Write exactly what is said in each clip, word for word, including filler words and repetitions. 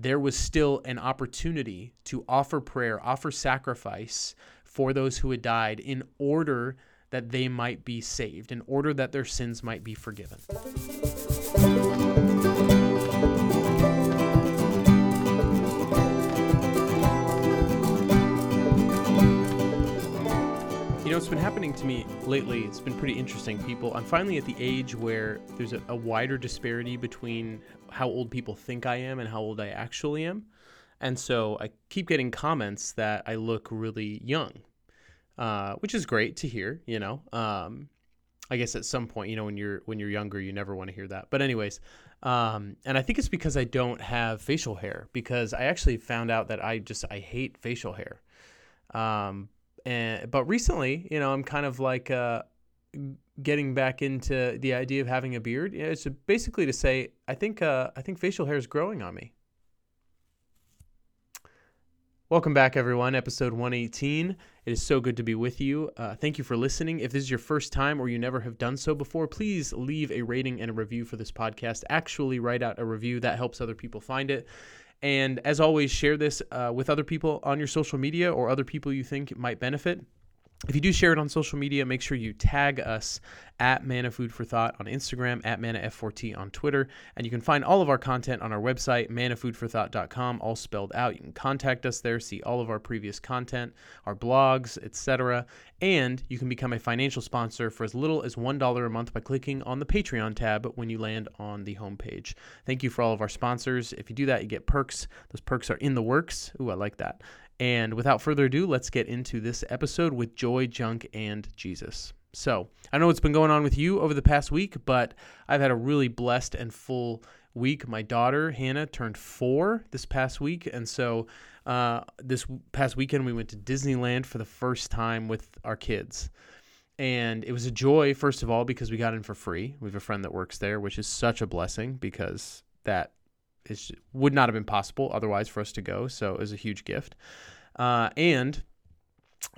there was still an opportunity to offer prayer, offer sacrifice for those who had died in order that they might be saved, in order that their sins might be forgiven. You know, it's been happening to me lately. It's been pretty interesting, people. I'm finally at the age where there's a, a wider disparity between how old people think I am and how old I actually am. And so I keep getting comments that I look really young, uh, which is great to hear, you know. Um, I guess at some point, you know, when you're when you're younger, you never want to hear that. But anyways, um, and I think it's because I don't have facial hair, because I actually found out that I just I hate facial hair. Um And, but recently, you know, I'm kind of like uh, getting back into the idea of having a beard. You know, it's basically to say, I think uh, I think facial hair is growing on me. Welcome back, everyone. Episode one eighteen. It is so good to be with you. Uh, thank you for listening. If this is your first time or you never have done so before, please leave a rating and a review for this podcast. Actually, write out a review. That helps other people find it. And as always, share this uh, with other people on your social media or other people you think might benefit. If you do share it on social media, make sure you tag us at Mana Food for Thought on Instagram, at Mana F four T on Twitter. And you can find all of our content on our website, mana food for thought dot com, all spelled out. You can contact us there, see all of our previous content, our blogs, et cetera. And you can become a financial sponsor for as little as one dollar a month by clicking on the Patreon tab when you land on the homepage. Thank you for all of our sponsors. If you do that, you get perks. Those perks are in the works. Ooh, I like that. And without further ado, let's get into this episode with Joy, Junk, and Jesus. So I know what's been going on with you over the past week, but I've had a really blessed and full week. My daughter, Hannah, turned four this past week. And so uh, this past weekend, we went to Disneyland for the first time with our kids. And it was a joy, first of all, because we got in for free. We have a friend that works there, which is such a blessing, because that it would not have been possible otherwise for us to go. So it was a huge gift. Uh, and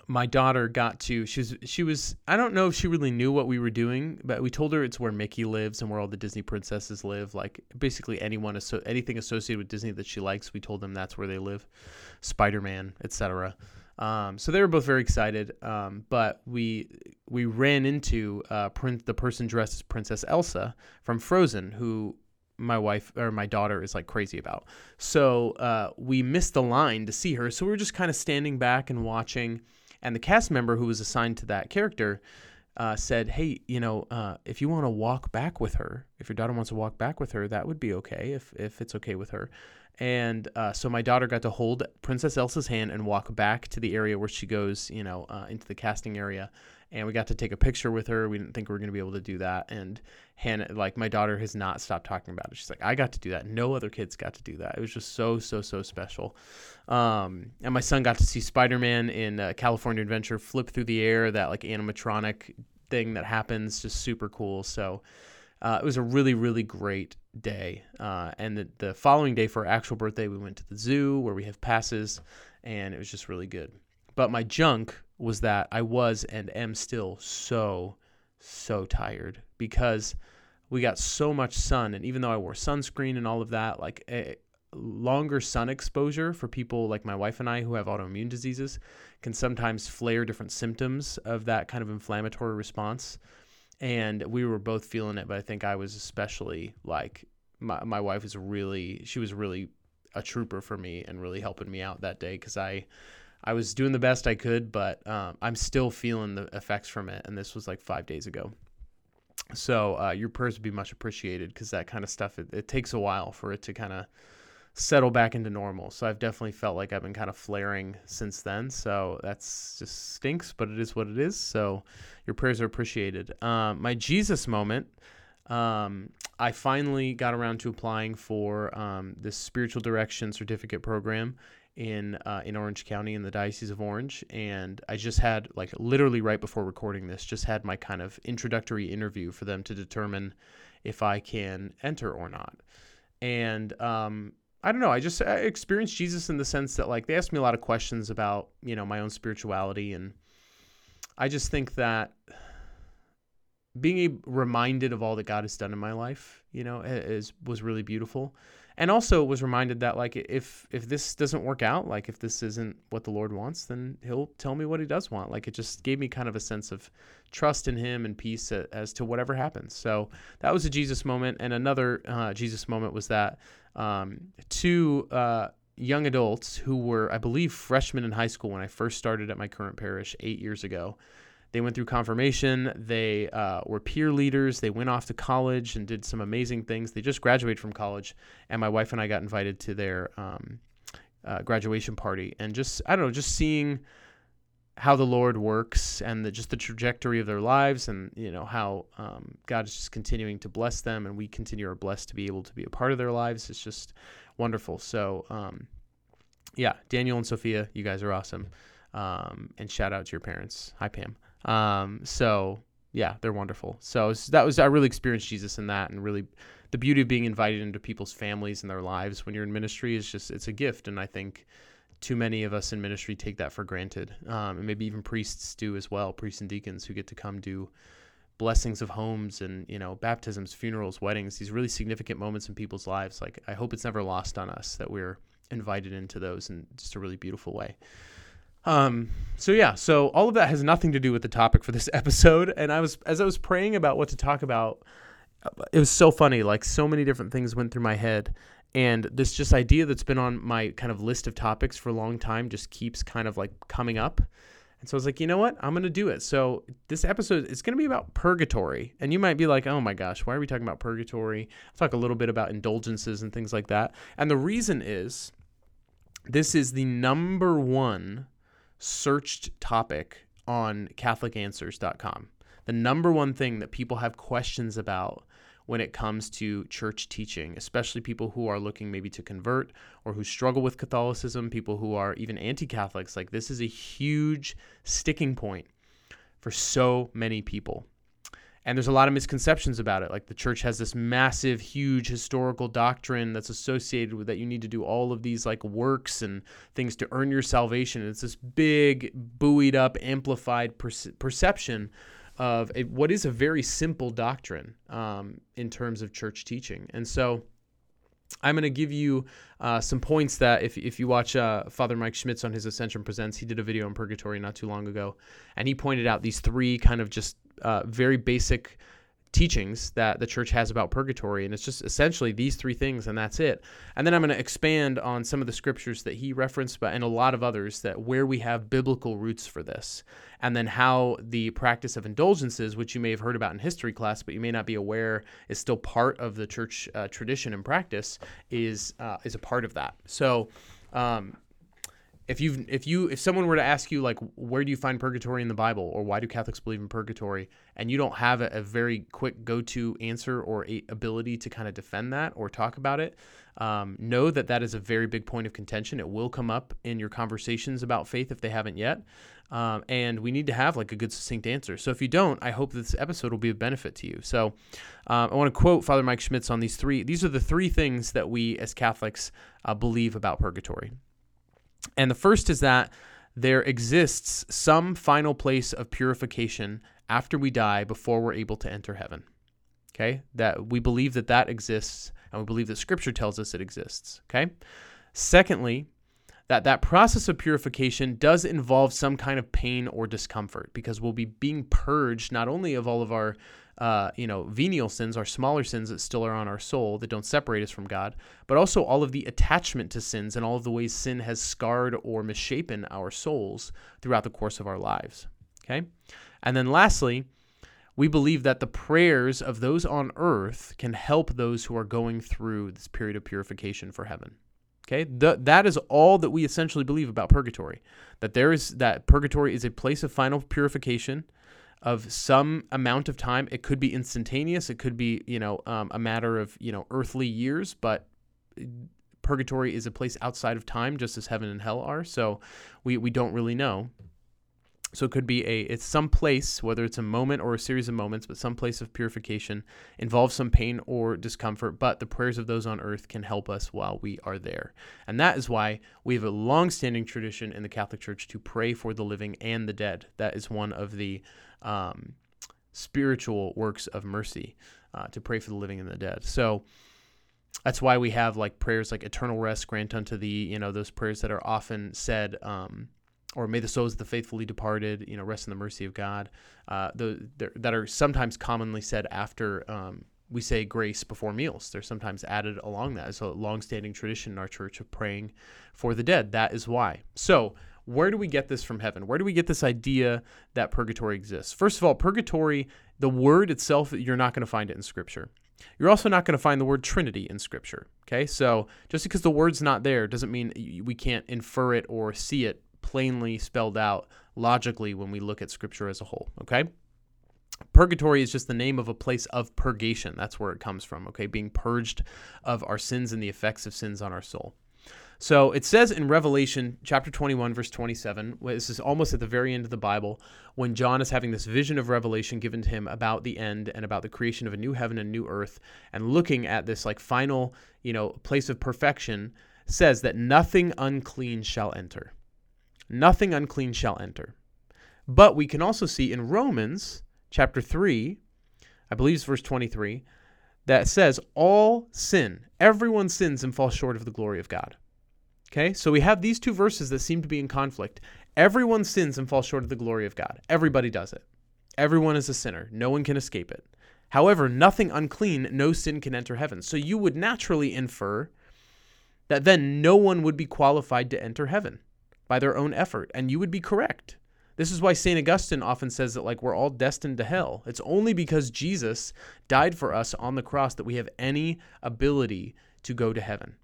my daughter got to, she was, she was, I don't know if she really knew what we were doing, but we told her it's where Mickey lives and where all the Disney princesses live. Like basically anyone, asso- anything associated with Disney that she likes, we told them that's where they live. Spider-Man, et cetera. Um, so they were both very excited. Um, but we, we ran into uh, prin- the person dressed as Princess Elsa from Frozen, who my wife or my daughter is like crazy about. So uh, we missed the line to see her. So we were just kind of standing back and watching. And the cast member who was assigned to that character uh, said, hey, you know, uh, if you want to walk back with her, if your daughter wants to walk back with her, that would be okay if, if it's okay with her. And uh, so my daughter got to hold Princess Elsa's hand and walk back to the area where she goes, you know, uh, into the casting area. And we got to take a picture with her. We didn't think we were going to be able to do that. And Hannah, like my daughter has not stopped talking about it. She's like, I got to do that. No other kids got to do that. It was just so, so, so special. Um, and my son got to see Spider-Man in uh, California Adventure flip through the air, that like animatronic thing that happens, just super cool. So uh, it was a really, really great day. Uh, and the, the following day for our actual birthday, we went to the zoo where we have passes, and it was just really good. But my junk was that I was and am still so, so tired because we got so much sun. And even though I wore sunscreen and all of that, like a longer sun exposure for people like my wife and I who have autoimmune diseases can sometimes flare different symptoms of that kind of inflammatory response. And we were both feeling it, but I think I was especially like my, my wife was really, she was really a trooper for me and really helping me out that day because I I was doing the best I could, but um, I'm still feeling the effects from it. And this was like five days ago. So uh, your prayers would be much appreciated because that kind of stuff, it, it takes a while for it to kind of settle back into normal. So I've definitely felt like I've been kind of flaring since then. So that's just stinks, but it is what it is. So your prayers are appreciated. Um, my Jesus moment. Um, I finally got around to applying for um, this spiritual direction certificate program in uh, in Orange County in the Diocese of Orange. And I just had, like literally right before recording this, just had my kind of introductory interview for them to determine if I can enter or not. And um, I don't know, I just I experienced Jesus in the sense that like they asked me a lot of questions about, you know, my own spirituality. And I just think that being reminded of all that God has done in my life, you know, is was really beautiful. And also was reminded that, like, if if this doesn't work out, like, if this isn't what the Lord wants, then he'll tell me what he does want. Like, it just gave me kind of a sense of trust in him and peace as to whatever happens. So that was a Jesus moment. And another uh, Jesus moment was that um, two uh, young adults who were, I believe, freshmen in high school when I first started at my current parish eight years ago. They went through confirmation. They uh, were peer leaders. They went off to college and did some amazing things. They just graduated from college, and my wife and I got invited to their um, uh, graduation party. And just, I don't know, just seeing how the Lord works and the, just the trajectory of their lives, and, you know, how um, God is just continuing to bless them, and we continue are blessed to be able to be a part of their lives. It's just wonderful. So, um, yeah, Daniel and Sophia, you guys are awesome. Um, and shout out to your parents. Hi, Pam. Um, so yeah, they're wonderful. So that was, I really experienced Jesus in that, and really the beauty of being invited into people's families and their lives when you're in ministry is just, it's a gift. And I think too many of us in ministry take that for granted. Um, and maybe even priests do as well, priests and deacons who get to come do blessings of homes and, you know, baptisms, funerals, weddings, these really significant moments in people's lives. Like, I hope it's never lost on us that we're invited into those in just a really beautiful way. Um, so yeah, so all of that has nothing to do with the topic for this episode. And I was, as I was praying about what to talk about, it was so funny, like so many different things went through my head, and this just idea that's been on my kind of list of topics for a long time just keeps kind of like coming up. And so I was like, you know what, I'm going to do it. So this episode is going to be about purgatory. And you might be like, oh my gosh, why are we talking about purgatory? I'll talk a little bit about indulgences and things like that. And the reason is this is the number one searched topic on Catholic Answers dot com. The number one thing that people have questions about when it comes to church teaching, especially people who are looking maybe to convert or who struggle with Catholicism, people who are even anti-Catholics, like this is a huge sticking point for so many people. And there's a lot of misconceptions about it. Like, the church has this massive, huge historical doctrine that's associated with that you need to do all of these like works and things to earn your salvation. And it's this big, buoyed up, amplified perce- perception of a, what is a very simple doctrine um, in terms of church teaching. And so I'm going to give you uh, some points that if if you watch uh, Father Mike Schmitz on his Ascension Presents, he did a video on purgatory not too long ago. And he pointed out these three kind of just Uh, very basic teachings that the church has about purgatory. And it's just essentially these three things, and that's it. And then I'm going to expand on some of the scriptures that he referenced, but and a lot of others that where we have biblical roots for this. And then how the practice of indulgences, which you may have heard about in history class, but you may not be aware is still part of the church uh, tradition and practice, is uh, is a part of that. So, um, If you if you if someone were to ask you, like, where do you find purgatory in the Bible, or why do Catholics believe in purgatory, and you don't have a, a very quick go-to answer or a ability to kind of defend that or talk about it, um, know that that is a very big point of contention. It will come up in your conversations about faith if they haven't yet, um, and we need to have like a good succinct answer. So if you don't, I hope this episode will be of benefit to you. So um, I want to quote Father Mike Schmitz on these three. These are the three things that we as Catholics uh, believe about purgatory. And the first is that there exists some final place of purification after we die before we're able to enter heaven. Okay? That we believe that that exists, and we believe that Scripture tells us it exists. Okay? Secondly, that that process of purification does involve some kind of pain or discomfort, because we'll be being purged not only of all of our Uh, you know, venial sins, our smaller sins that still are on our soul that don't separate us from God, but also all of the attachment to sins and all of the ways sin has scarred or misshapen our souls throughout the course of our lives. Okay? And then lastly, we believe that the prayers of those on earth can help those who are going through this period of purification for heaven. Okay? Th- that is all that we essentially believe about purgatory, that there is that purgatory is a place of final purification of some amount of time. It could be instantaneous. It could be, you know, um, a matter of, you know, earthly years, but purgatory is a place outside of time, just as heaven and hell are. So we, we don't really know. So it could be a, it's some place, whether it's a moment or a series of moments, but some place of purification involves some pain or discomfort, but the prayers of those on earth can help us while we are there. And that is why we have a long-standing tradition in the Catholic Church to pray for the living and the dead. That is one of the um, spiritual works of mercy, uh, to pray for the living and the dead. So that's why we have like prayers like eternal rest grant unto thee, you know, those prayers that are often said, um, or may the souls of the faithfully departed, you know, rest in the mercy of God, uh, the, the, that are sometimes commonly said after um, we say grace before meals. They're sometimes added along that. It's a longstanding tradition in our church of praying for the dead. That is why. So where do we get this from heaven? Where do we get this idea that purgatory exists? First of all, purgatory, the word itself, you're not going to find it in Scripture. You're also not going to find the word Trinity in Scripture, okay? So just because the word's not there doesn't mean we can't infer it or see it plainly spelled out logically when we look at Scripture as a whole, okay? Purgatory is just the name of a place of purgation. That's where it comes from, okay? Being purged of our sins and the effects of sins on our soul. So it says in Revelation chapter twenty-one, verse twenty-seven, this is almost at the very end of the Bible, when John is having this vision of Revelation given to him about the end and about the creation of a new heaven and new earth, and looking at this like final, you know, place of perfection, says that nothing unclean shall enter. Nothing unclean shall enter. But we can also see in Romans chapter three, I believe it's verse twenty-three, that says all sin, everyone sins and falls short of the glory of God. Okay, so we have these two verses that seem to be in conflict. Everyone sins and falls short of the glory of God. Everybody does it. Everyone is a sinner. No one can escape it. However, nothing unclean, no sin can enter heaven. So you would naturally infer that then no one would be qualified to enter heaven by their own effort. And you would be correct. This is why Saint Augustine often says that like we're all destined to hell. It's only because Jesus died for us on the cross that we have any ability to go to heaven.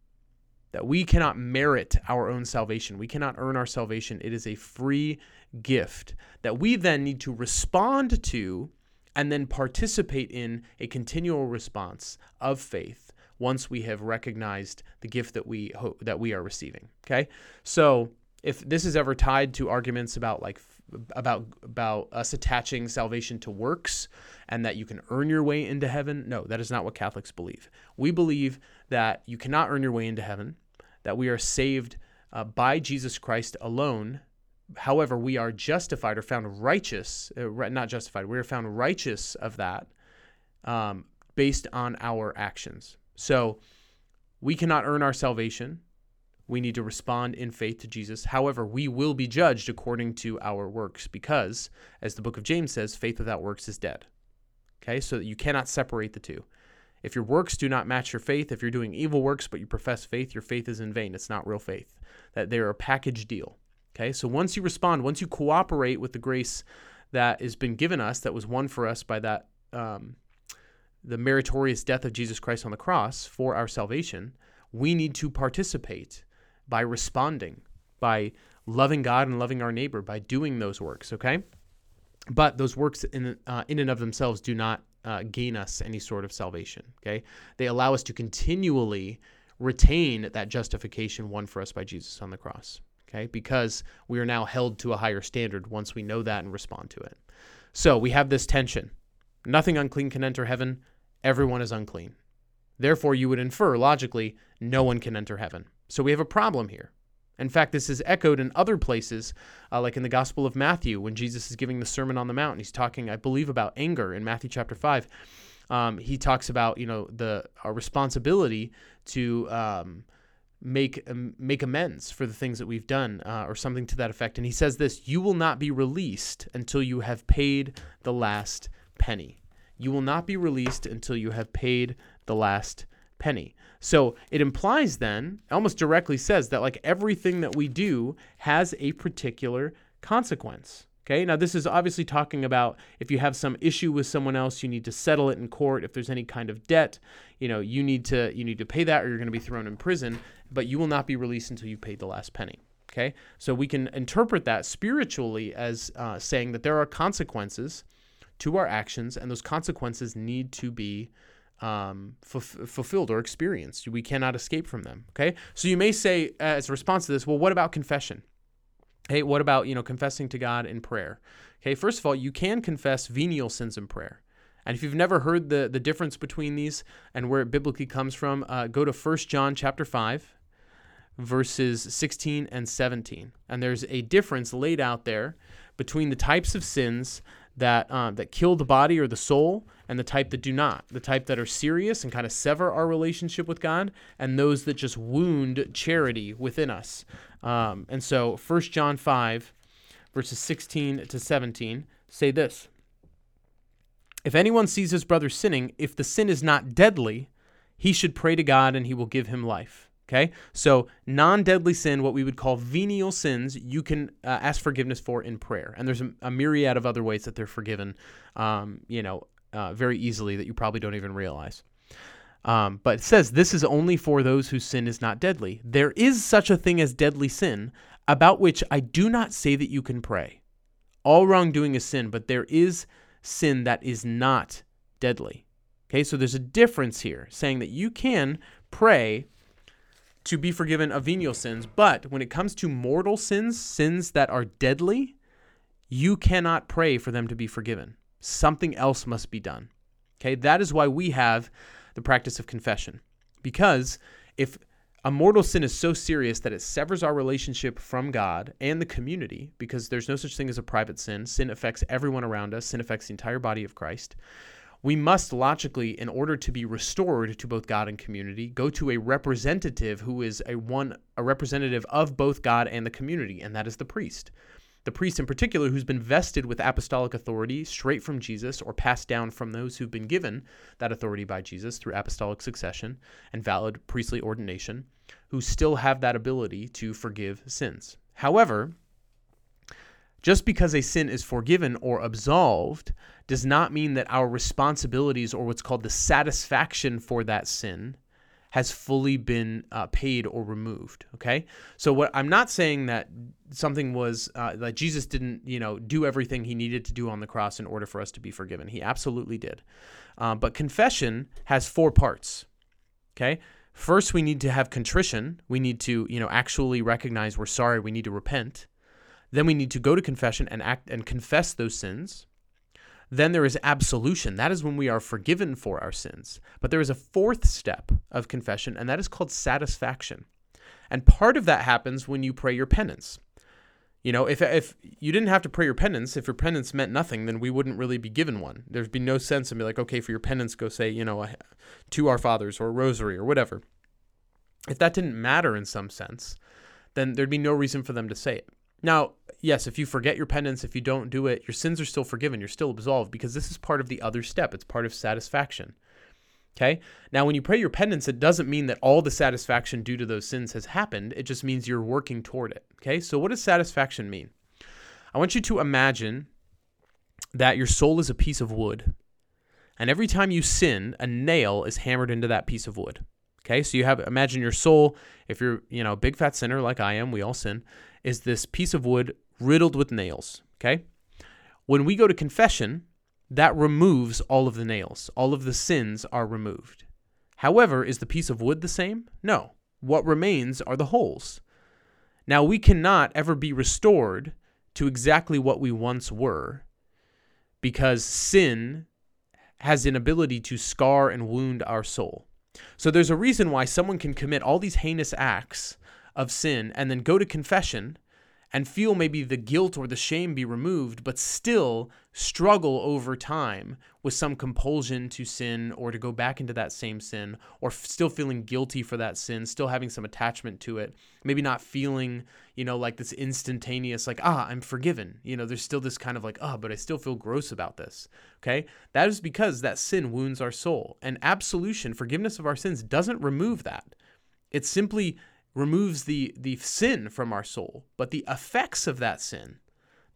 That we cannot merit our own salvation. We cannot earn our salvation. It is a free gift that we then need to respond to and then participate in a continual response of faith once we have recognized the gift that we hope that we are receiving. Okay? So if this is ever tied to arguments about like about about us attaching salvation to works and that you can earn your way into heaven, no, that is not what Catholics believe. We believe that you cannot earn your way into heaven, that we are saved uh, by Jesus Christ alone. However, we are justified or found righteous, uh, not justified, we are found righteous of that um, based on our actions. So we cannot earn our salvation. We need to respond in faith to Jesus. However, we will be judged according to our works because, as the book of James says, faith without works is dead. Okay, so you cannot separate the two. If your works do not match your faith, if you're doing evil works but you profess faith, your faith is in vain. It's not real faith. That they're a package deal. Okay, so once you respond, once you cooperate with the grace that has been given us, that was won for us by that um, the meritorious death of Jesus Christ on the cross for our salvation, we need to participate by responding, by loving God and loving our neighbor, by doing those works. Okay, but those works in uh, in and of themselves do not Uh, gain us any sort of salvation, okay? They allow us to continually retain that justification won for us by Jesus on the cross, okay? Because we are now held to a higher standard once we know that and respond to it. So we have this tension. Nothing unclean can enter heaven. Everyone is unclean. Therefore, you would infer logically, no one can enter heaven. So we have a problem here. In fact, this is echoed in other places, uh, like in the Gospel of Matthew, when Jesus is giving the Sermon on the Mount. And he's talking, I believe, about anger in Matthew chapter five. Um, he talks about, you know, the our responsibility to um, make um, make amends for the things that we've done uh, or something to that effect. And he says this, you will not be released until you have paid the last penny. You will not be released until you have paid the last penny. penny. So it implies then, almost directly says that like everything that we do has a particular consequence. Okay. Now this is obviously talking about if you have some issue with someone else, you need to settle it in court. If there's any kind of debt, you know, you need to, you need to pay that or you're going to be thrown in prison, but you will not be released until you've paid the last penny. Okay. So we can interpret that spiritually as uh, saying that there are consequences to our actions and those consequences need to be Um, f- fulfilled or experienced. We cannot escape from them. Okay. So you may say uh, as a response to this, well, what about confession? Hey, what about, you know, confessing to God in prayer? Okay. First of all, you can confess venial sins in prayer. And if you've never heard the, the difference between these and where it biblically comes from, uh, go to First John chapter five, verses sixteen and seventeen. And there's a difference laid out there between the types of sins that um, that kill the body or the soul, and the type that do not, the type that are serious and kind of sever our relationship with God, and those that just wound charity within us. Um, and so First John five, verses sixteen to seventeen, say this. If anyone sees his brother sinning, if the sin is not deadly, he should pray to God and he will give him life. Okay, so non-deadly sin, what we would call venial sins, you can uh, ask forgiveness for in prayer. And there's a, a myriad of other ways that they're forgiven, um, you know, uh, very easily that you probably don't even realize. Um, but it says this is only for those whose sin is not deadly. There is such a thing as deadly sin, about which I do not say that you can pray. All wrongdoing is sin, but there is sin that is not deadly. Okay, so there's a difference here, saying that you can pray to be forgiven of venial sins, but when it comes to mortal sins, sins that are deadly, you cannot pray for them to be forgiven. Something else must be done. Okay, that is why we have the practice of confession, because if a mortal sin is so serious that it severs our relationship from God and the community, because there's no such thing as a private sin, sin affects everyone around us, sin affects the entire body of Christ, we must logically, in order to be restored to both God and community, go to a representative who is a one a representative of both God and the community, and that is the priest. The priest in particular, who's been vested with apostolic authority straight from Jesus or passed down from those who've been given that authority by Jesus through apostolic succession and valid priestly ordination, who still have that ability to forgive sins. However, just because a sin is forgiven or absolved does not mean that our responsibilities, or what's called the satisfaction for that sin, has fully been uh, paid or removed. Okay, so what I'm not saying that something was uh, that Jesus didn't, you know, do everything he needed to do on the cross in order for us to be forgiven. He absolutely did. Uh, but confession has four parts. Okay. First, we need to have contrition. We need to, you know, actually recognize we're sorry. We need to repent. Then we need to go to confession and act and confess those sins. Then there is absolution. That is when we are forgiven for our sins. But there is a fourth step of confession, and that is called satisfaction. And part of that happens when you pray your penance. You know, if if you didn't have to pray your penance, if your penance meant nothing, then we wouldn't really be given one. There'd be no sense in be like, okay, for your penance, go say, you know, two Our Fathers or a rosary or whatever. If that didn't matter in some sense, then there'd be no reason for them to say it. Now, yes, if you forget your penance, if you don't do it, your sins are still forgiven. You're still absolved, because this is part of the other step. It's part of satisfaction. Okay? Now, when you pray your penance, it doesn't mean that all the satisfaction due to those sins has happened. It just means you're working toward it. Okay? So what does satisfaction mean? I want you to imagine that your soul is a piece of wood, and every time you sin, a nail is hammered into that piece of wood. Okay? So you have, imagine your soul, if you're, you know, a big fat sinner like I am, we all sin, is this piece of wood riddled with nails, okay? When we go to confession, that removes all of the nails. All of the sins are removed. However, is the piece of wood the same? No. What remains are the holes. Now, we cannot ever be restored to exactly what we once were, because sin has an ability to scar and wound our soul. So there's a reason why someone can commit all these heinous acts of sin and then go to confession and feel maybe the guilt or the shame be removed, but still struggle over time with some compulsion to sin or to go back into that same sin, or f- still feeling guilty for that sin, still having some attachment to it, maybe not feeling, you know, like this instantaneous, like, ah, I'm forgiven. You know, there's still this kind of like, ah, oh, but I still feel gross about this. Okay. That is because that sin wounds our soul, and absolution, forgiveness of our sins, doesn't remove that. It simply removes the the sin from our soul, but the effects of that sin,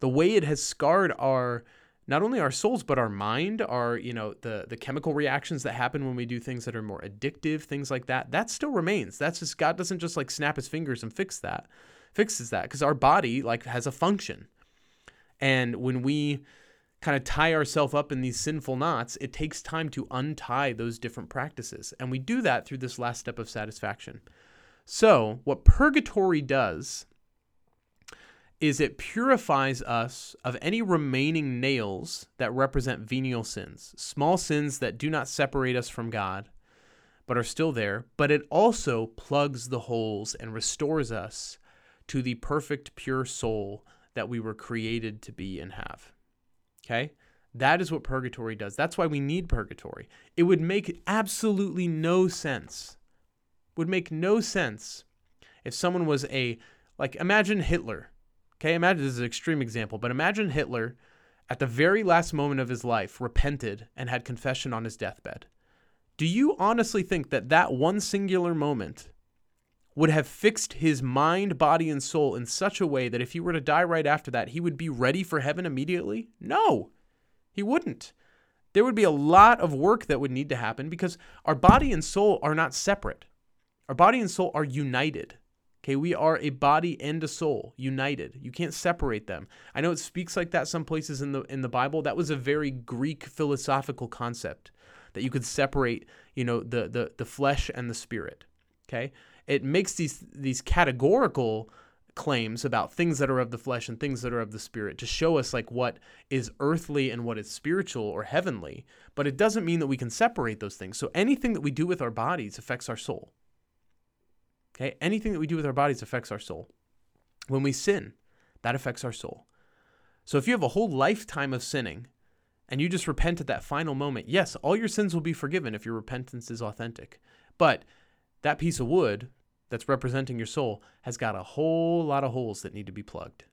the way it has scarred our, not only our souls, but our mind, our, you know, the the chemical reactions that happen when we do things that are more addictive, things like that, that still remains. That's just, God doesn't just like snap his fingers and fix that, fixes that, because our body like has a function. And when we kind of tie ourselves up in these sinful knots, it takes time to untie those different practices. And we do that through this last step of satisfaction. So what purgatory does is it purifies us of any remaining nails that represent venial sins, small sins that do not separate us from God, but are still there. But it also plugs the holes and restores us to the perfect, pure soul that we were created to be and have. Okay? That is what purgatory does. That's why we need purgatory. It would make absolutely no sense. Would make no sense if someone was a, like, imagine Hitler. Okay, imagine, this is an extreme example, but imagine Hitler at the very last moment of his life repented and had confession on his deathbed. Do you honestly think that that one singular moment would have fixed his mind, body, and soul in such a way that if he were to die right after that, he would be ready for heaven immediately? No, he wouldn't. There would be a lot of work that would need to happen because our body and soul are not separate. Our body and soul are united. Okay, we are a body and a soul united. You can't separate them. I know it speaks like that some places in the in the Bible. That was a very Greek philosophical concept that you could separate, you know, the the the flesh and the spirit. Okay? It makes these these categorical claims about things that are of the flesh and things that are of the spirit to show us like what is earthly and what is spiritual or heavenly, but it doesn't mean that we can separate those things. So anything that we do with our bodies affects our soul. Okay? Anything that we do with our bodies affects our soul. When we sin, that affects our soul. So if you have a whole lifetime of sinning and you just repent at that final moment, yes, all your sins will be forgiven if your repentance is authentic. But that piece of wood that's representing your soul has got a whole lot of holes that need to be plugged,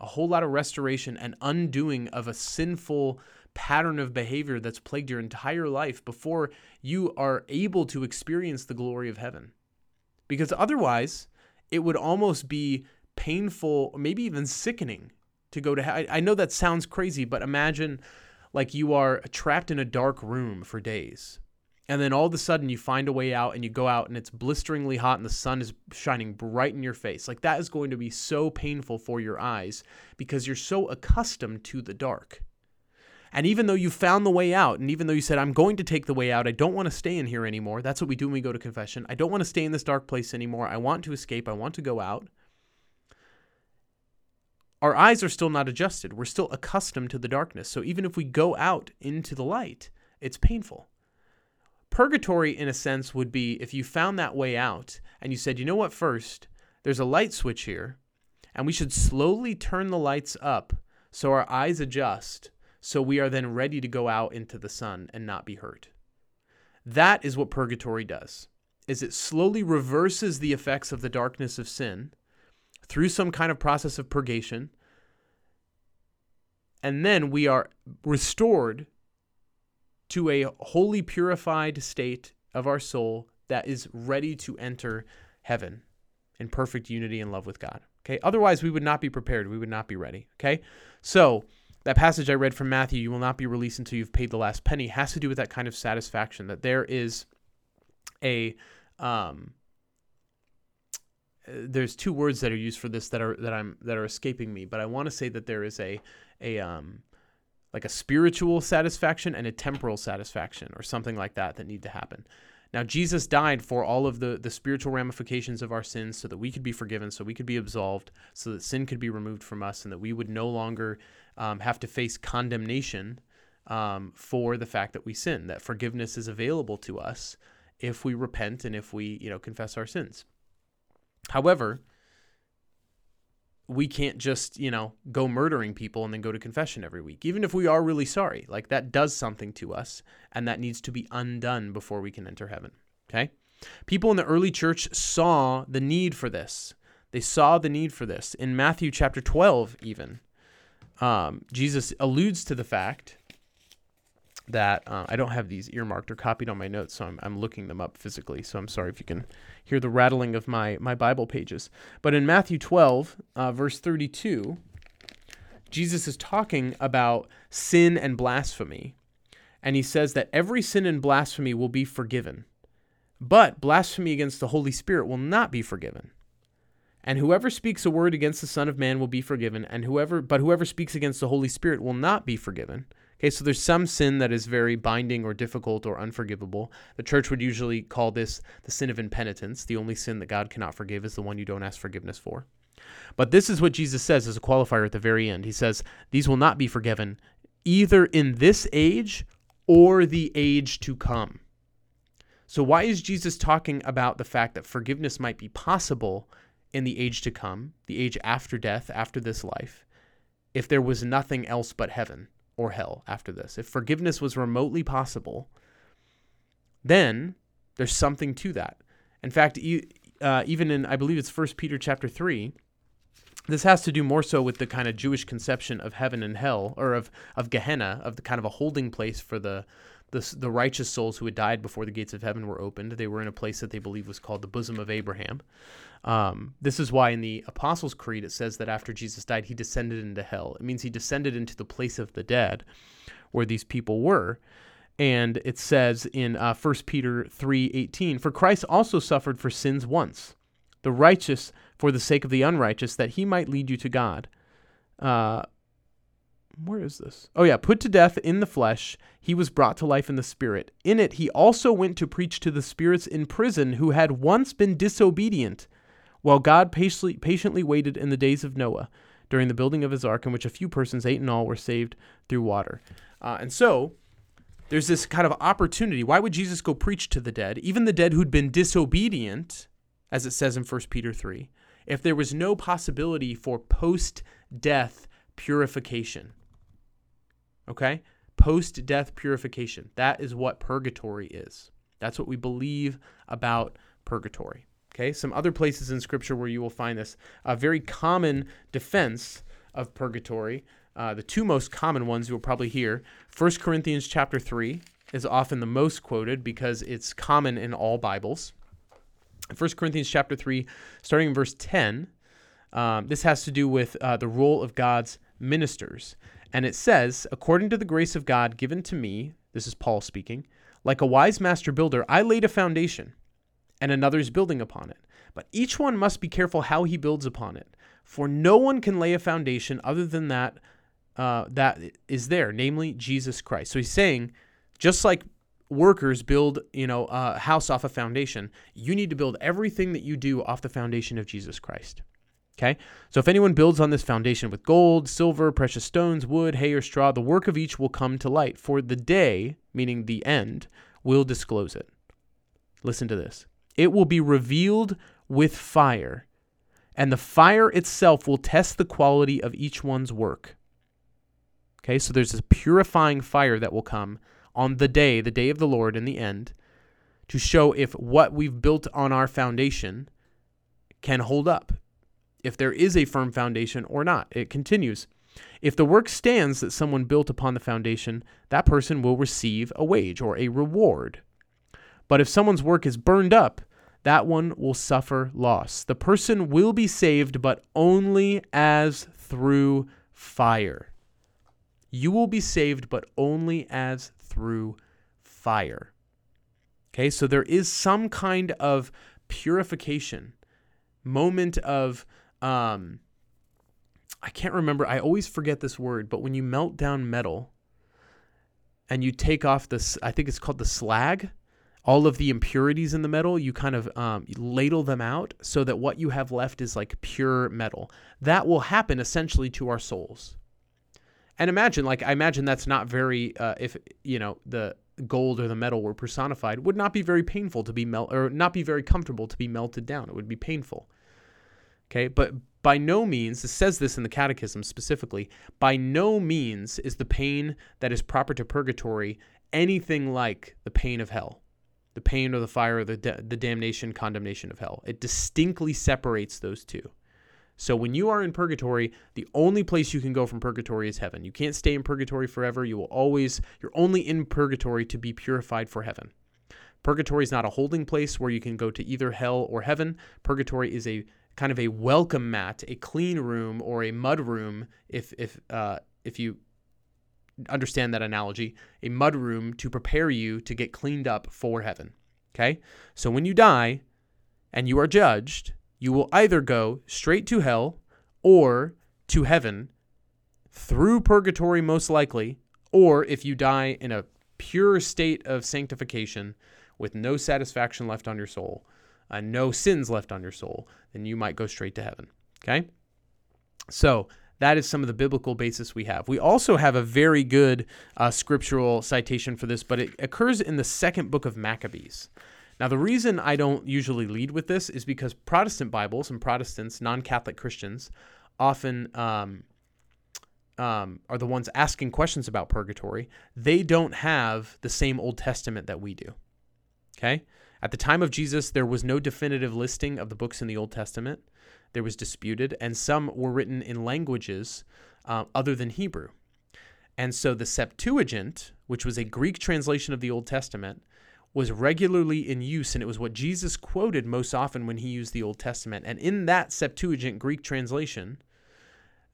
a whole lot of restoration and undoing of a sinful pattern of behavior that's plagued your entire life before you are able to experience the glory of heaven. Because otherwise, it would almost be painful, maybe even sickening to go to hell. I know that sounds crazy, but imagine like you are trapped in a dark room for days. And then all of a sudden you find a way out and you go out and it's blisteringly hot and the sun is shining bright in your face. Like that is going to be so painful for your eyes because you're so accustomed to the dark. And even though you found the way out, and even though you said, I'm going to take the way out, I don't want to stay in here anymore. That's what we do when we go to confession. I don't want to stay in this dark place anymore. I want to escape. I want to go out. Our eyes are still not adjusted. We're still accustomed to the darkness. So even if we go out into the light, it's painful. Purgatory, in a sense, would be if you found that way out and you said, you know what, first, there's a light switch here, and we should slowly turn the lights up so our eyes adjust. So we are then ready to go out into the sun and not be hurt. That is what purgatory does, is it slowly reverses the effects of the darkness of sin through some kind of process of purgation. And then we are restored to a wholly purified state of our soul that is ready to enter heaven in perfect unity and love with God. Okay. Otherwise, we would not be prepared. We would not be ready. Okay. So that passage I read from Matthew, you will not be released until you've paid the last penny, has to do with that kind of satisfaction, that there is a, um, there's two words that are used for this that are, that I'm, that are escaping me, but I want to say that there is a, a, um, like a spiritual satisfaction and a temporal satisfaction or something like that that need to happen. Now, Jesus died for all of the, the spiritual ramifications of our sins so that we could be forgiven, so we could be absolved, so that sin could be removed from us and that we would no longer um, have to face condemnation um, for the fact that we sin, that forgiveness is available to us if we repent and if we, you know, confess our sins. However, we can't just, you know, go murdering people and then go to confession every week, even if we are really sorry. Like that does something to us, and that needs to be undone before we can enter heaven. Okay? People in the early church saw the need for this. They saw the need for this. In Matthew chapter twelve, even, um, Jesus alludes to the fact that uh, I don't have these earmarked or copied on my notes, so I'm, I'm looking them up physically. So I'm sorry if you can hear the rattling of my, my Bible pages. But in Matthew twelve, uh, verse thirty-two, Jesus is talking about sin and blasphemy. And he says that every sin and blasphemy will be forgiven, but blasphemy against the Holy Spirit will not be forgiven. And whoever speaks a word against the Son of Man will be forgiven, and whoever but whoever speaks against the Holy Spirit will not be forgiven. Okay, so there's some sin that is very binding or difficult or unforgivable. The church would usually call this the sin of impenitence. The only sin that God cannot forgive is the one you don't ask forgiveness for. But this is what Jesus says as a qualifier at the very end. He says, these will not be forgiven either in this age or the age to come. So why is Jesus talking about the fact that forgiveness might be possible in the age to come, the age after death, after this life, if there was nothing else but heaven? or hell after this. If forgiveness was remotely possible, then there's something to that. In fact, e- uh, even in, I believe it's First Peter chapter three, this has to do more so with the kind of Jewish conception of heaven and hell, or of, of Gehenna, of the kind of a holding place for the, the the righteous souls who had died before the gates of heaven were opened. They were in a place that they believed was called the bosom of Abraham. Um, this is why in the Apostles' Creed it says that after Jesus died, he descended into hell. It means he descended into the place of the dead where these people were. And it says in uh, First Peter three eighteen, "For Christ also suffered for sins once, the righteous for the sake of the unrighteous, that he might lead you to God." Uh, where is this? Oh yeah, "Put to death in the flesh, he was brought to life in the spirit. In it he also went to preach to the spirits in prison who had once been disobedient, while God patiently, patiently waited in the days of Noah during the building of his ark, in which a few persons, eight in all, were saved through water." Uh, and so there's this kind of opportunity. Why would Jesus go preach to the dead, even the dead who'd been disobedient, as it says in First Peter three, if there was no possibility for post-death purification? Okay? Post-death purification. That is what purgatory is. That's what we believe about purgatory. Okay? Some other places in Scripture where you will find this. A very common defense of purgatory. Uh, the two most common ones you'll probably hear. First Corinthians chapter three is often the most quoted because it's common in all Bibles. First Corinthians chapter three, starting in verse ten, um, this has to do with uh, the role of God's ministers. And it says, "According to the grace of God given to me," this is Paul speaking, "like a wise master builder, I laid a foundation, and another is building upon it. But each one must be careful how he builds upon it. For no one can lay a foundation other than that uh, that is there, namely Jesus Christ." So he's saying, just like workers build, you know, a house off a foundation, you need to build everything that you do off the foundation of Jesus Christ. Okay? "So if anyone builds on this foundation with gold, silver, precious stones, wood, hay, or straw, the work of each will come to light, for the day," meaning the end, "will disclose it." Listen to this. "It will be revealed with fire, and the fire itself will test the quality of each one's work." Okay? So there's this purifying fire that will come on the day, the day of the Lord in the end, to show if what we've built on our foundation can hold up, if there is a firm foundation or not. It continues, "If the work stands that someone built upon the foundation, that person will receive a wage," or a reward. "But if someone's work is burned up, that one will suffer loss. The person will be saved, but only as through fire." You will be saved, but only as through fire. Okay, so there is some kind of purification, moment of, um, I can't remember, I always forget this word, but when you melt down metal and you take off this, I think it's called the slag, all of the impurities in the metal, you kind of um, ladle them out so that what you have left is like pure metal. That will happen essentially to our souls. And imagine, like, I imagine that's not very, uh, if, you know, the gold or the metal were personified, would not be very painful to be melt, or not be very comfortable to be melted down. It would be painful. Okay, but by no means, it says this in the Catechism specifically, by no means is the pain that is proper to purgatory anything like the pain of hell, the pain or the fire or the, de- the damnation, condemnation of hell. It distinctly separates those two. So when you are in purgatory, the only place you can go from purgatory is heaven. You can't stay in purgatory forever. You will always, you're only in purgatory to be purified for heaven. Purgatory is not a holding place where you can go to either hell or heaven. Purgatory is a kind of a welcome mat, a clean room, or a mud room, if, if, uh, if you understand that analogy, a mud room to prepare you to get cleaned up for heaven. Okay? So when you die and you are judged, you will either go straight to hell or to heaven through purgatory most likely, or if you die in a pure state of sanctification with no satisfaction left on your soul, uh, no sins left on your soul, then you might go straight to heaven. Okay? So that is some of the biblical basis we have. We also have a very good uh, scriptural citation for this, but it occurs in the second book of Maccabees. Now, the reason I don't usually lead with this is because Protestant Bibles and Protestants, non-Catholic Christians, often um, um, are the ones asking questions about purgatory, they don't have the same Old Testament that we do. Okay? At the time of Jesus, there was no definitive listing of the books in the Old Testament. There was disputed, and some were written in languages uh, other than Hebrew. And so the Septuagint, which was a Greek translation of the Old Testament, was regularly in use, and it was what Jesus quoted most often when he used the Old Testament. And in that Septuagint Greek translation,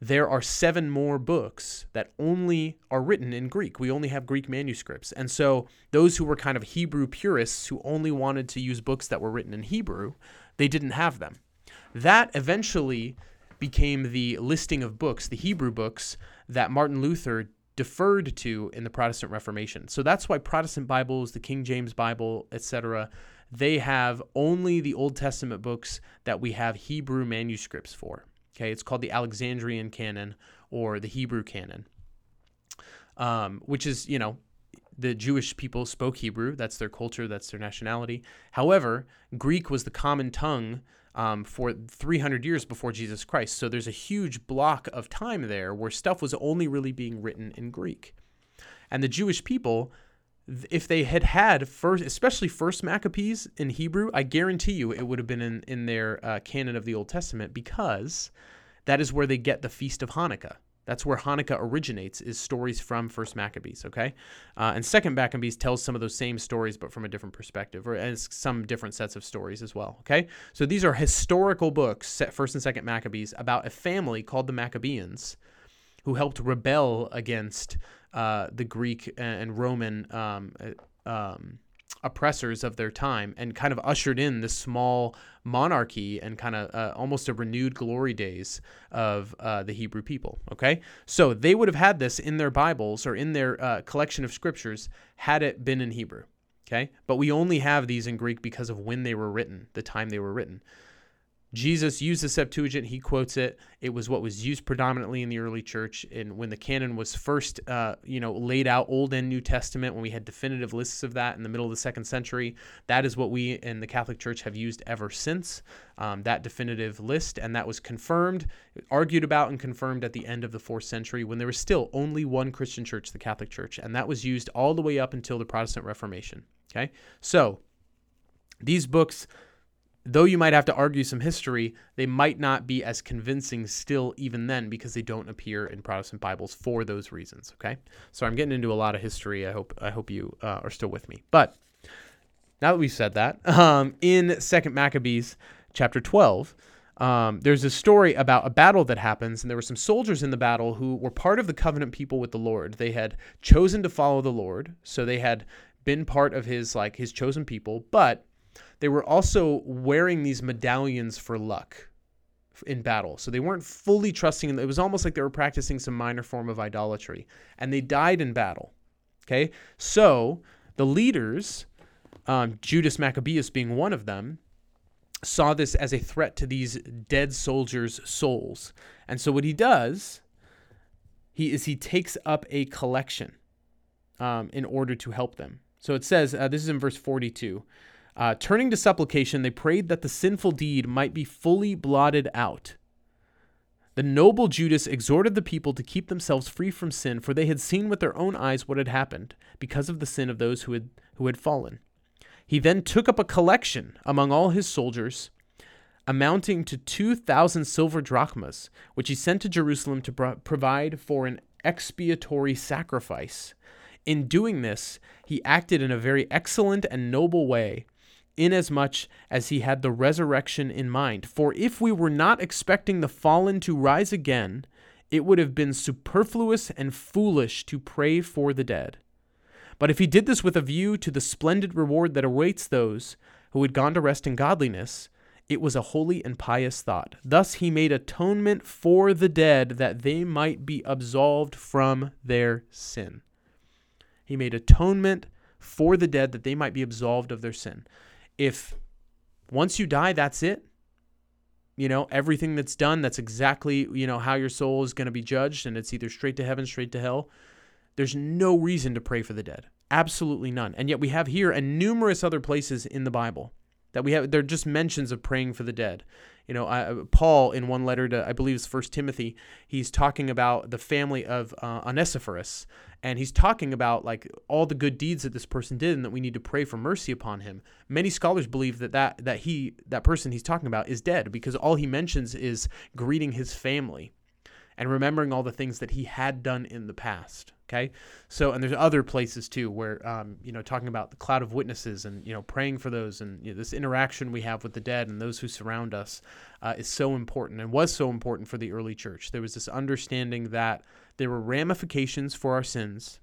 there are seven more books that only are written in Greek. We only have Greek manuscripts. And so those who were kind of Hebrew purists who only wanted to use books that were written in Hebrew, they didn't have them. That eventually became the listing of books, the Hebrew books, that Martin Luther deferred to in the Protestant Reformation. So that's why Protestant Bibles, the King James Bible, et cetera, they have only the Old Testament books that we have Hebrew manuscripts for. Okay, it's called the Alexandrian canon or the Hebrew canon, um, which is, you know, the Jewish people spoke Hebrew. That's their culture. That's their nationality. However, Greek was the common tongue Um, for three hundred years before Jesus Christ. So there's a huge block of time there where stuff was only really being written in Greek. And the Jewish people, if they had had first, especially First Maccabees in Hebrew, I guarantee you it would have been in, in their uh, canon of the Old Testament, because that is where they get the Feast of Hanukkah. That's where Hanukkah originates, is stories from First Maccabees, okay? Uh, and Second Maccabees tells some of those same stories, but from a different perspective, or and some different sets of stories as well, okay? So these are historical books, First and Second Maccabees, about a family called the Maccabeans who helped rebel against uh, the Greek and Roman um, um, oppressors of their time, and kind of ushered in this small monarchy and kind of uh, almost a renewed glory days of uh, the Hebrew people, okay? So they would have had this in their Bibles or in their uh, collection of scriptures had it been in Hebrew, okay? But we only have these in Greek because of when they were written, the time they were written. Jesus used the Septuagint. He quotes it. It was what was used predominantly in the early church. And when the canon was first, uh, you know, laid out, Old and New Testament, when we had definitive lists of that in the middle of the second century, that is what we in the Catholic Church have used ever since, um, that definitive list. And that was confirmed, argued about and confirmed at the end of the fourth century, when there was still only one Christian church, the Catholic Church. And that was used all the way up until the Protestant Reformation. Okay. So these books, though you might have to argue some history, they might not be as convincing still even then, because they don't appear in Protestant Bibles for those reasons, okay? So I'm getting into a lot of history. I hope I hope you uh, are still with me. But now that we've said that, um, in Second Maccabees chapter twelve, um, there's a story about a battle that happens, and there were some soldiers in the battle who were part of the covenant people with the Lord. They had chosen to follow the Lord, so they had been part of his, like, his chosen people, but they were also wearing these medallions for luck in battle. So they weren't fully trusting. It was almost like they were practicing some minor form of idolatry, and they died in battle. Okay. So the leaders, um, Judas Maccabeus being one of them, saw this as a threat to these dead soldiers' souls. And so what he does, he is, he takes up a collection, um, in order to help them. So it says, uh, this is in verse forty-two. Uh, turning to supplication, they prayed that the sinful deed might be fully blotted out. The noble Judas exhorted the people to keep themselves free from sin, for they had seen with their own eyes what had happened because of the sin of those who had, who had fallen. He then took up a collection among all his soldiers, amounting to two thousand silver drachmas, which he sent to Jerusalem to pro- provide for an expiatory sacrifice. In doing this, he acted in a very excellent and noble way, inasmuch as he had the resurrection in mind. For if we were not expecting the fallen to rise again, it would have been superfluous and foolish to pray for the dead. But if he did this with a view to the splendid reward that awaits those who had gone to rest in godliness, it was a holy and pious thought. Thus he made atonement for the dead, that they might be absolved from their sin. He made atonement for the dead that they might be absolved of their sin. If once you die, that's it. You know, everything that's done, that's exactly, you know, how your soul is going to be judged, and it's either straight to heaven, straight to hell. There's no reason to pray for the dead. Absolutely none. And yet we have here and numerous other places in the Bible that we have. They're just mentions of praying for the dead. You know, I, Paul, in one letter to, I believe it's First Timothy, he's talking about the family of uh, Onesiphorus, and he's talking about, like, all the good deeds that this person did and that we need to pray for mercy upon him. Many scholars believe that that, that he, that person he's talking about is dead, because all he mentions is greeting his family and remembering all the things that he had done in the past. Okay. So, and there's other places too where, um, you know, talking about the cloud of witnesses and, you know, praying for those, and you know, this interaction we have with the dead and those who surround us uh, is so important, and was so important for the early church. There was this understanding that there were ramifications for our sins,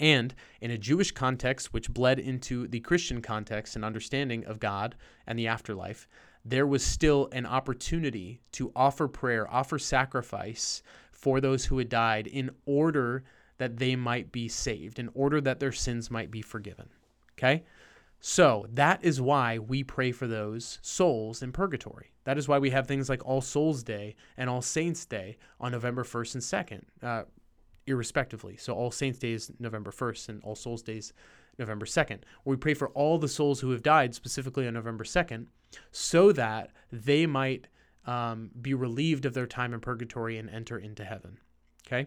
and in a Jewish context, which bled into the Christian context and understanding of God and the afterlife, there was still an opportunity to offer prayer, offer sacrifice for those who had died, in order that they might be saved, in order that their sins might be forgiven. Okay? So that is why we pray for those souls in purgatory. That is why we have things like All Souls Day and All Saints Day on November first and second, uh, irrespectively. So All Saints Day is November first and All Souls Day is November second. We pray for all the souls who have died specifically on November second, so that they might Um, be relieved of their time in purgatory and enter into heaven. Okay?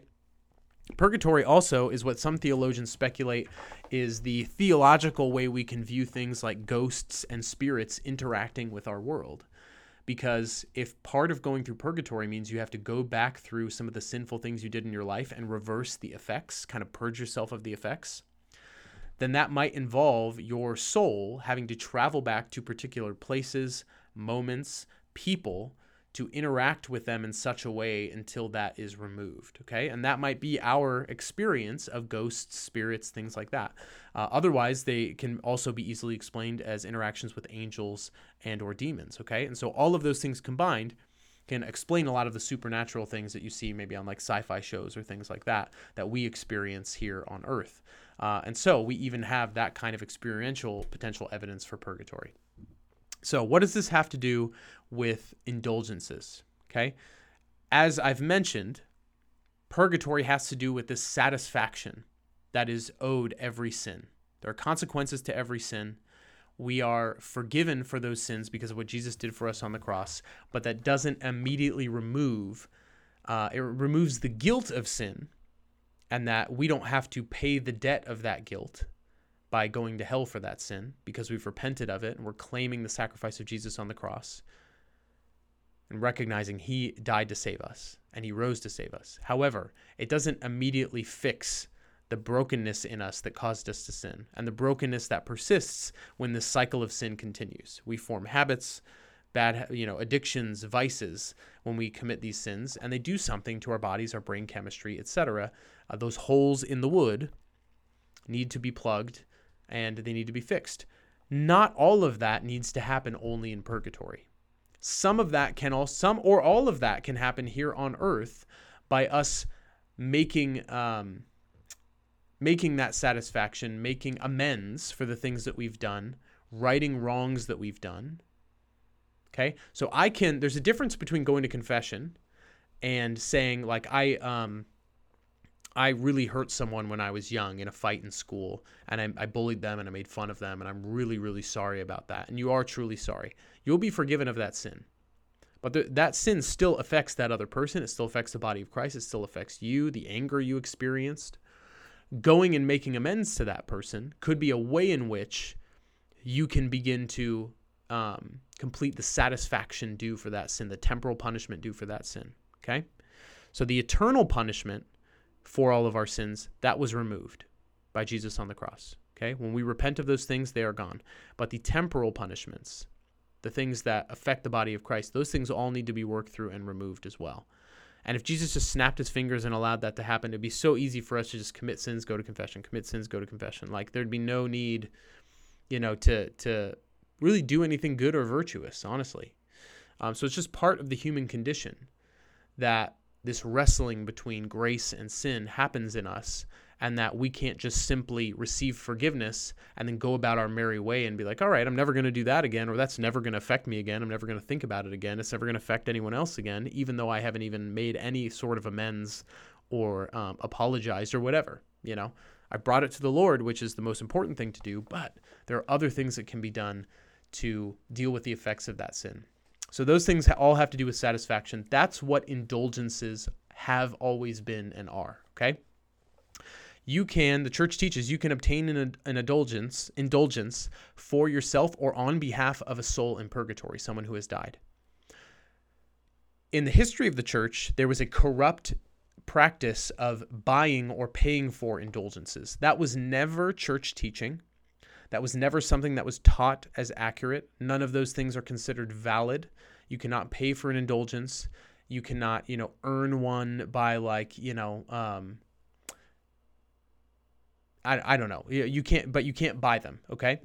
Purgatory also is what some theologians speculate is the theological way we can view things like ghosts and spirits interacting with our world. Because if part of going through purgatory means you have to go back through some of the sinful things you did in your life and reverse the effects, kind of purge yourself of the effects, then that might involve your soul having to travel back to particular places, moments, people, to interact with them in such a way until that is removed, okay? And that might be our experience of ghosts, spirits, things like that. Uh, otherwise, they can also be easily explained as interactions with angels and or demons, okay? And so all of those things combined can explain a lot of the supernatural things that you see maybe on like sci-fi shows or things like that that we experience here on Earth. Uh, and so we even have that kind of experiential potential evidence for purgatory. So what does this have to do with indulgences? Okay. As I've mentioned, purgatory has to do with this satisfaction that is owed every sin. There are consequences to every sin. We are forgiven for those sins because of what Jesus did for us on the cross, but that doesn't immediately remove, uh, it removes the guilt of sin, and that we don't have to pay the debt of that guilt by going to hell for that sin, because we've repented of it and we're claiming the sacrifice of Jesus on the cross and recognizing he died to save us and he rose to save us. However, it doesn't immediately fix the brokenness in us that caused us to sin, and the brokenness that persists when this cycle of sin continues. We form habits, bad, you know, addictions, vices when we commit these sins, and they do something to our bodies, our brain chemistry, et cetera. Uh, those holes in the wood need to be plugged, and they need to be fixed. Not all of that needs to happen only in purgatory. Some of that can all, some or all of that can happen here on earth by us making, um, making that satisfaction, making amends for the things that we've done, righting wrongs that we've done. Okay. So I can, there's a difference between going to confession and saying like, I, um, I really hurt someone when I was young in a fight in school, and I, I bullied them and I made fun of them, and I'm really, really sorry about that. And you are truly sorry. You'll be forgiven of that sin. But th- that sin still affects that other person. It still affects the body of Christ. It still affects you, the anger you experienced. Going and making amends to that person could be a way in which you can begin to um, complete the satisfaction due for that sin, the temporal punishment due for that sin. Okay? So the eternal punishment for all of our sins, that was removed by Jesus on the cross. Okay? When we repent of those things, they are gone. But the temporal punishments, the things that affect the body of Christ, those things all need to be worked through and removed as well. And if Jesus just snapped his fingers and allowed that to happen, it'd be so easy for us to just commit sins, go to confession, commit sins, go to confession. Like there'd be no need, you know, to to really do anything good or virtuous, honestly. Um, so it's just part of the human condition that this wrestling between grace and sin happens in us, and that we can't just simply receive forgiveness and then go about our merry way and be like, all right, I'm never going to do that again, or that's never going to affect me again. I'm never going to think about it again. It's never going to affect anyone else again, even though I haven't even made any sort of amends or um, apologized or whatever. You know, I brought it to the Lord, which is the most important thing to do, but there are other things that can be done to deal with the effects of that sin. So those things all have to do with satisfaction. That's what indulgences have always been and are, okay? You can, the church teaches, you can obtain an, an indulgence, indulgence for yourself or on behalf of a soul in purgatory, someone who has died. In the history of the church, there was a corrupt practice of buying or paying for indulgences. That was never church teaching. That was never something that was taught as accurate. None of those things are considered valid. You cannot pay for an indulgence. You cannot, you know, earn one by like, you know, um, I, I don't know. You can't, but you can't buy them. Okay.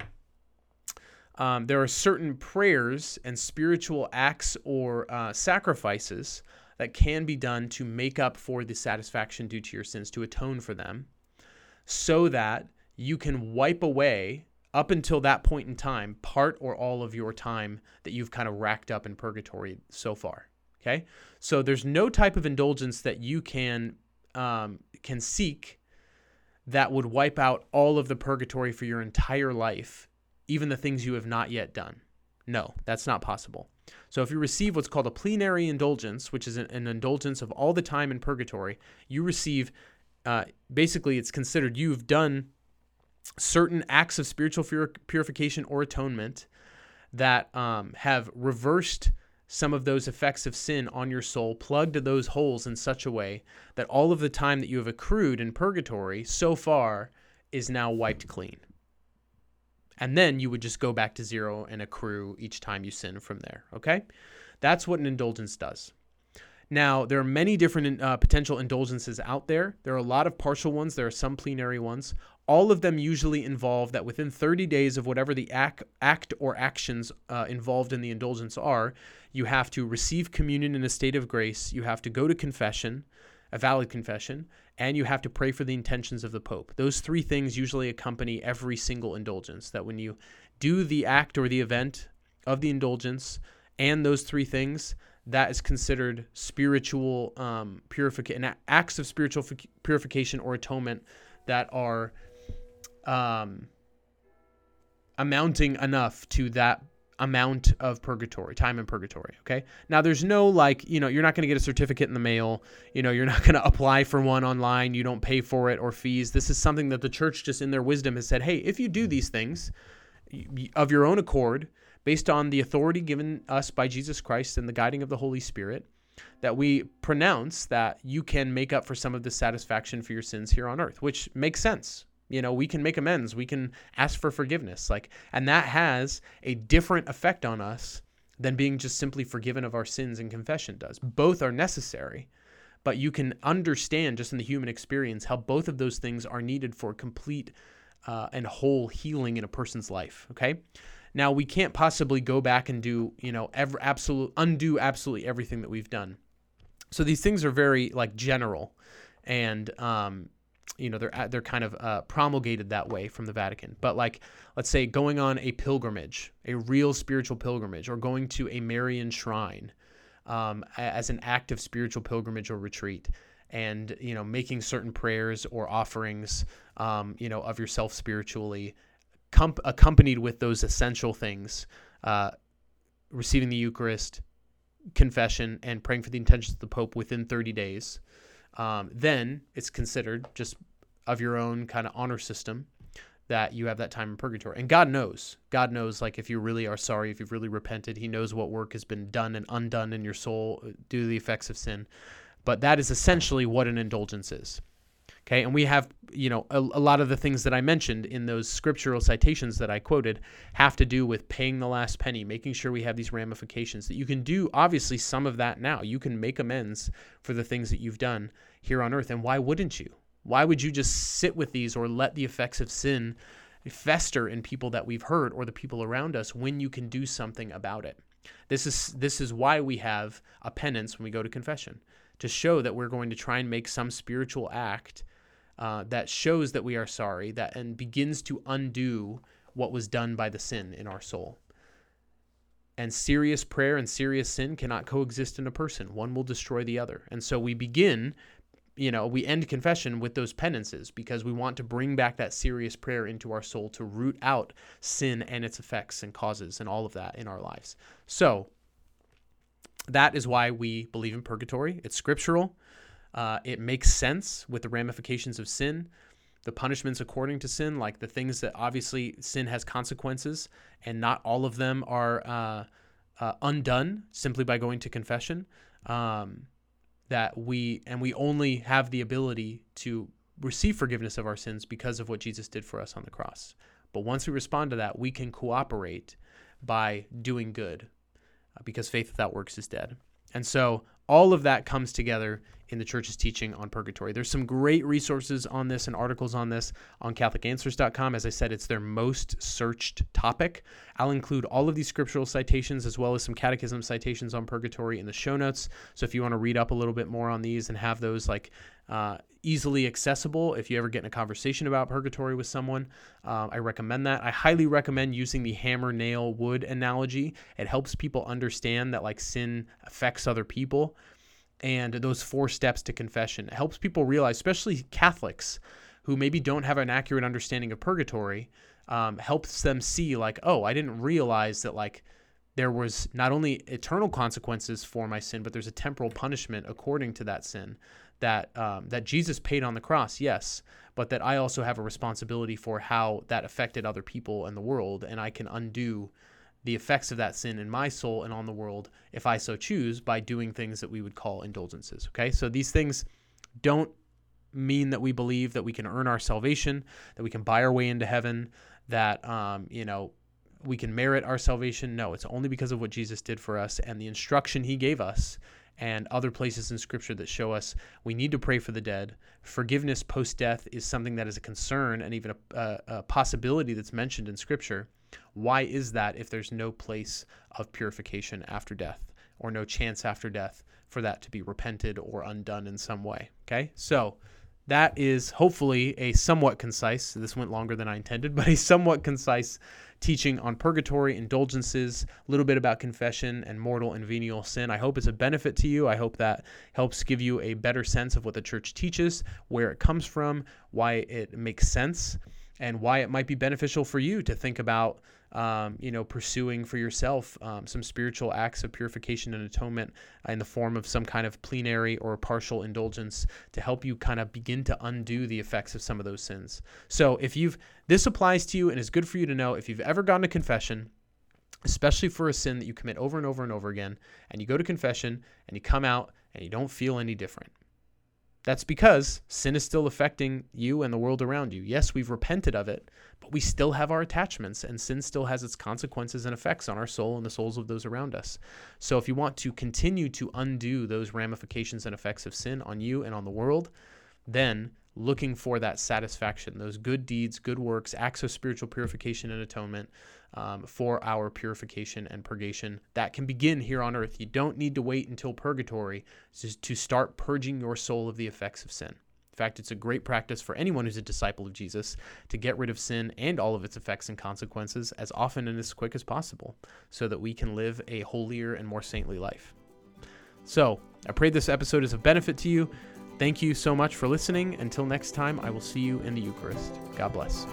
Um, there are certain prayers and spiritual acts or uh, sacrifices that can be done to make up for the satisfaction due to your sins, to atone for them, so that you can wipe away, up until that point in time, part or all of your time that you've kind of racked up in purgatory so far. Okay. So there's no type of indulgence that you can, um, can seek that would wipe out all of the purgatory for your entire life, even the things you have not yet done. No, that's not possible. So if you receive what's called a plenary indulgence, which is an, an indulgence of all the time in purgatory, you receive, uh, basically it's considered you've done certain acts of spiritual pur- purification or atonement that um, have reversed some of those effects of sin on your soul, plugged those holes in such a way that all of the time that you have accrued in purgatory so far is now wiped clean. And then you would just go back to zero and accrue each time you sin from there, okay? That's what an indulgence does. Now, there are many different uh, potential indulgences out there. There are a lot of partial ones. There are some plenary ones. All of them usually involve that within thirty days of whatever the act, act or actions uh, involved in the indulgence are, you have to receive communion in a state of grace. You have to go to confession, a valid confession, and you have to pray for the intentions of the Pope. Those three things usually accompany every single indulgence, that when you do the act or the event of the indulgence and those three things, that is considered spiritual um, purification, acts of spiritual f- purification or atonement that are um, amounting enough to that amount of purgatory, time in purgatory. Okay. Now there's no like, you know, you're not going to get a certificate in the mail. You know, you're not going to apply for one online. You don't pay for it or fees. This is something that the church just in their wisdom has said, hey, if you do these things of your own accord, based on the authority given us by Jesus Christ and the guiding of the Holy Spirit, that we pronounce that you can make up for some of the satisfaction for your sins here on earth, which makes sense. You know, we can make amends. We can ask for forgiveness. Like, and that has a different effect on us than being just simply forgiven of our sins and confession does. Both are necessary, but you can understand just in the human experience how both of those things are needed for complete uh, and whole healing in a person's life. Okay. Now, we can't possibly go back and do, you know, ever, absolute, undo absolutely everything that we've done. So these things are very, like, general. And, um, you know, they're they're kind of uh, promulgated that way from the Vatican. But, like, let's say going on a pilgrimage, a real spiritual pilgrimage, or going to a Marian shrine um, as an act of spiritual pilgrimage or retreat, and, you know, making certain prayers or offerings, um, you know, of yourself spiritually, accompanied with those essential things, uh, receiving the Eucharist, confession, and praying for the intentions of the Pope within thirty days, um, then it's considered just of your own kind of honor system that you have that time in purgatory. And God knows, God knows, like, if you really are sorry, if you've really repented, he knows what work has been done and undone in your soul due to the effects of sin. But that is essentially what an indulgence is. Okay, and we have, you know, a, a lot of the things that I mentioned in those scriptural citations that I quoted have to do with paying the last penny, making sure we have these ramifications that you can do, obviously, some of that now. You can make amends for the things that you've done here on earth. And why wouldn't you? Why would you just sit with these or let the effects of sin fester in people that we've hurt or the people around us when you can do something about it? This is this is why we have a penance when we go to confession, to show that we're going to try and make some spiritual act Uh, that shows that we are sorry, that and begins to undo what was done by the sin in our soul. And serious prayer and serious sin cannot coexist in a person. One will destroy the other. And so we begin you know, we end confession with those penances because we want to bring back that serious prayer into our soul to root out sin and its effects and causes and all of that in our lives. So that is why we believe in purgatory. It's scriptural. Uh, it makes sense with the ramifications of sin, the punishments according to sin, like the things that obviously sin has consequences, and not all of them are uh, uh, undone simply by going to confession. Um, that we and we only have the ability to receive forgiveness of our sins because of what Jesus did for us on the cross. But once we respond to that, we can cooperate by doing good, because faith without works is dead. And so all of that comes together in the church's teaching on purgatory. There's some great resources on this and articles on this on Catholic Answers dot com. As I said, it's their most searched topic. I'll include all of these scriptural citations as well as some catechism citations on purgatory in the show notes. So if you want to read up a little bit more on these and have those like uh, easily accessible, if you ever get in a conversation about purgatory with someone, uh, I recommend that. I highly recommend using the hammer, nail, wood analogy. It helps people understand that like sin affects other people. And those four steps to confession, it helps people realize, especially Catholics who maybe don't have an accurate understanding of purgatory, um, helps them see like, oh, I didn't realize that like there was not only eternal consequences for my sin, but there's a temporal punishment according to that sin that um, that Jesus paid on the cross, yes, but that I also have a responsibility for how that affected other people and the world, and I can undo the effects of that sin in my soul and on the world, if I so choose, by doing things that we would call indulgences, okay? So these things don't mean that we believe that we can earn our salvation, that we can buy our way into heaven, that, um, you know, we can merit our salvation. No, it's only because of what Jesus did for us and the instruction he gave us, and other places in Scripture that show us we need to pray for the dead. Forgiveness post-death is something that is a concern and even a, a, a possibility that's mentioned in Scripture. Why is that if there's no place of purification after death or no chance after death for that to be repented or undone in some way? Okay, so that is hopefully a somewhat concise, this went longer than I intended, but a somewhat concise teaching on purgatory, indulgences, a little bit about confession and mortal and venial sin. I hope it's a benefit to you. I hope that helps give you a better sense of what the church teaches, where it comes from, why it makes sense, and why it might be beneficial for you to think about, um, you know, pursuing for yourself um, some spiritual acts of purification and atonement in the form of some kind of plenary or partial indulgence to help you kind of begin to undo the effects of some of those sins. So if you've, this applies to you and is good for you to know, if you've ever gone to confession, especially for a sin that you commit over and over and over again, and you go to confession and you come out and you don't feel any different, that's because sin is still affecting you and the world around you. Yes, we've repented of it, but we still have our attachments, and sin still has its consequences and effects on our soul and the souls of those around us. So if you want to continue to undo those ramifications and effects of sin on you and on the world, then looking for that satisfaction, those good deeds, good works, acts of spiritual purification and atonement um, for our purification and purgation, that can begin here on earth. You don't need to wait until purgatory to start purging your soul of the effects of sin. In fact, it's a great practice for anyone who's a disciple of Jesus to get rid of sin and all of its effects and consequences as often and as quick as possible so that we can live a holier and more saintly life. So I pray this episode is of benefit to you. Thank you so much for listening. Until next time, I will see you in the Eucharist. God bless.